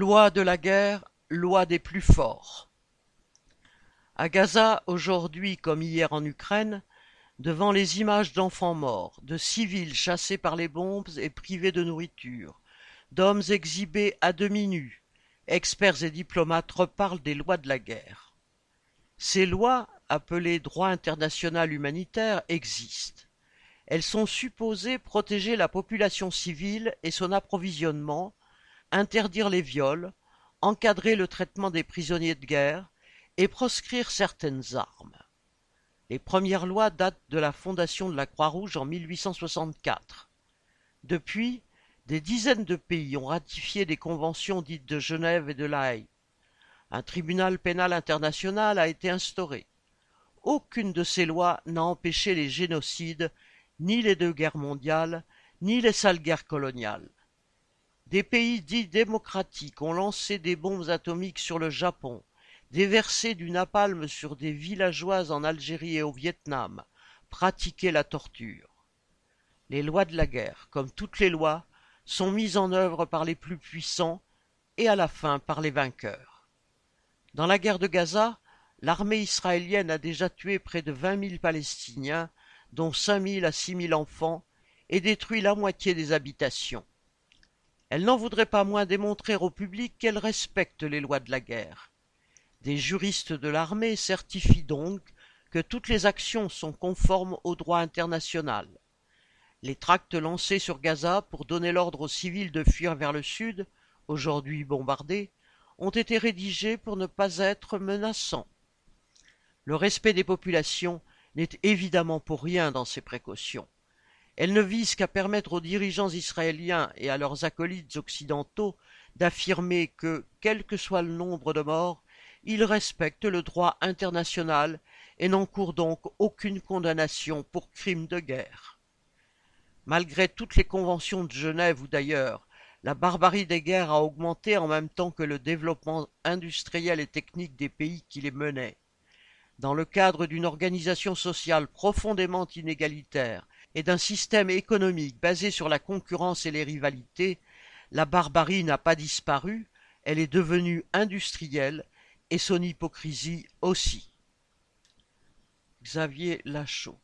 Loi de la guerre, loi des plus forts. À Gaza, aujourd'hui comme hier en Ukraine, devant les images d'enfants morts, de civils chassés par les bombes et privés de nourriture, d'hommes exhibés à demi-nus, experts et diplomates reparlent des lois de la guerre. Ces lois, appelées droit international humanitaire, existent. Elles sont supposées protéger la population civile et son approvisionnement, interdire les viols, encadrer le traitement des prisonniers de guerre et proscrire certaines armes. Les premières lois datent de la fondation de la Croix-Rouge en 1864. Depuis, des dizaines de pays ont ratifié des conventions dites de Genève et de La Haye. Un tribunal pénal international a été instauré. Aucune de ces lois n'a empêché les génocides, ni les deux guerres mondiales, ni les sales guerres coloniales. Des pays dits démocratiques ont lancé des bombes atomiques sur le Japon, déversé du napalm sur des villageoises en Algérie et au Vietnam, pratiqué la torture. Les lois de la guerre, comme toutes les lois, sont mises en œuvre par les plus puissants et à la fin par les vainqueurs. Dans la guerre de Gaza, l'armée israélienne a déjà tué près de 20 000 Palestiniens, dont 5 000 à 6 000 enfants, et détruit la moitié des habitations. Elle n'en voudrait pas moins démontrer au public qu'elle respecte les lois de la guerre. Des juristes de l'armée certifient donc que toutes les actions sont conformes au droit international. Les tracts lancés sur Gaza pour donner l'ordre aux civils de fuir vers le sud, aujourd'hui bombardés, ont été rédigés pour ne pas être menaçants. Le respect des populations n'est évidemment pour rien dans ces précautions. Elles ne visent qu'à permettre aux dirigeants israéliens et à leurs acolytes occidentaux d'affirmer que, quel que soit le nombre de morts, ils respectent le droit international et n'encourent donc aucune condamnation pour crime de guerre. Malgré toutes les conventions de Genève ou d'ailleurs, la barbarie des guerres a augmenté en même temps que le développement industriel et technique des pays qui les menaient. Dans le cadre d'une organisation sociale profondément inégalitaire et d'un système économique basé sur la concurrence et les rivalités, la barbarie n'a pas disparu, elle est devenue industrielle et son hypocrisie aussi. Xavier Lachaud.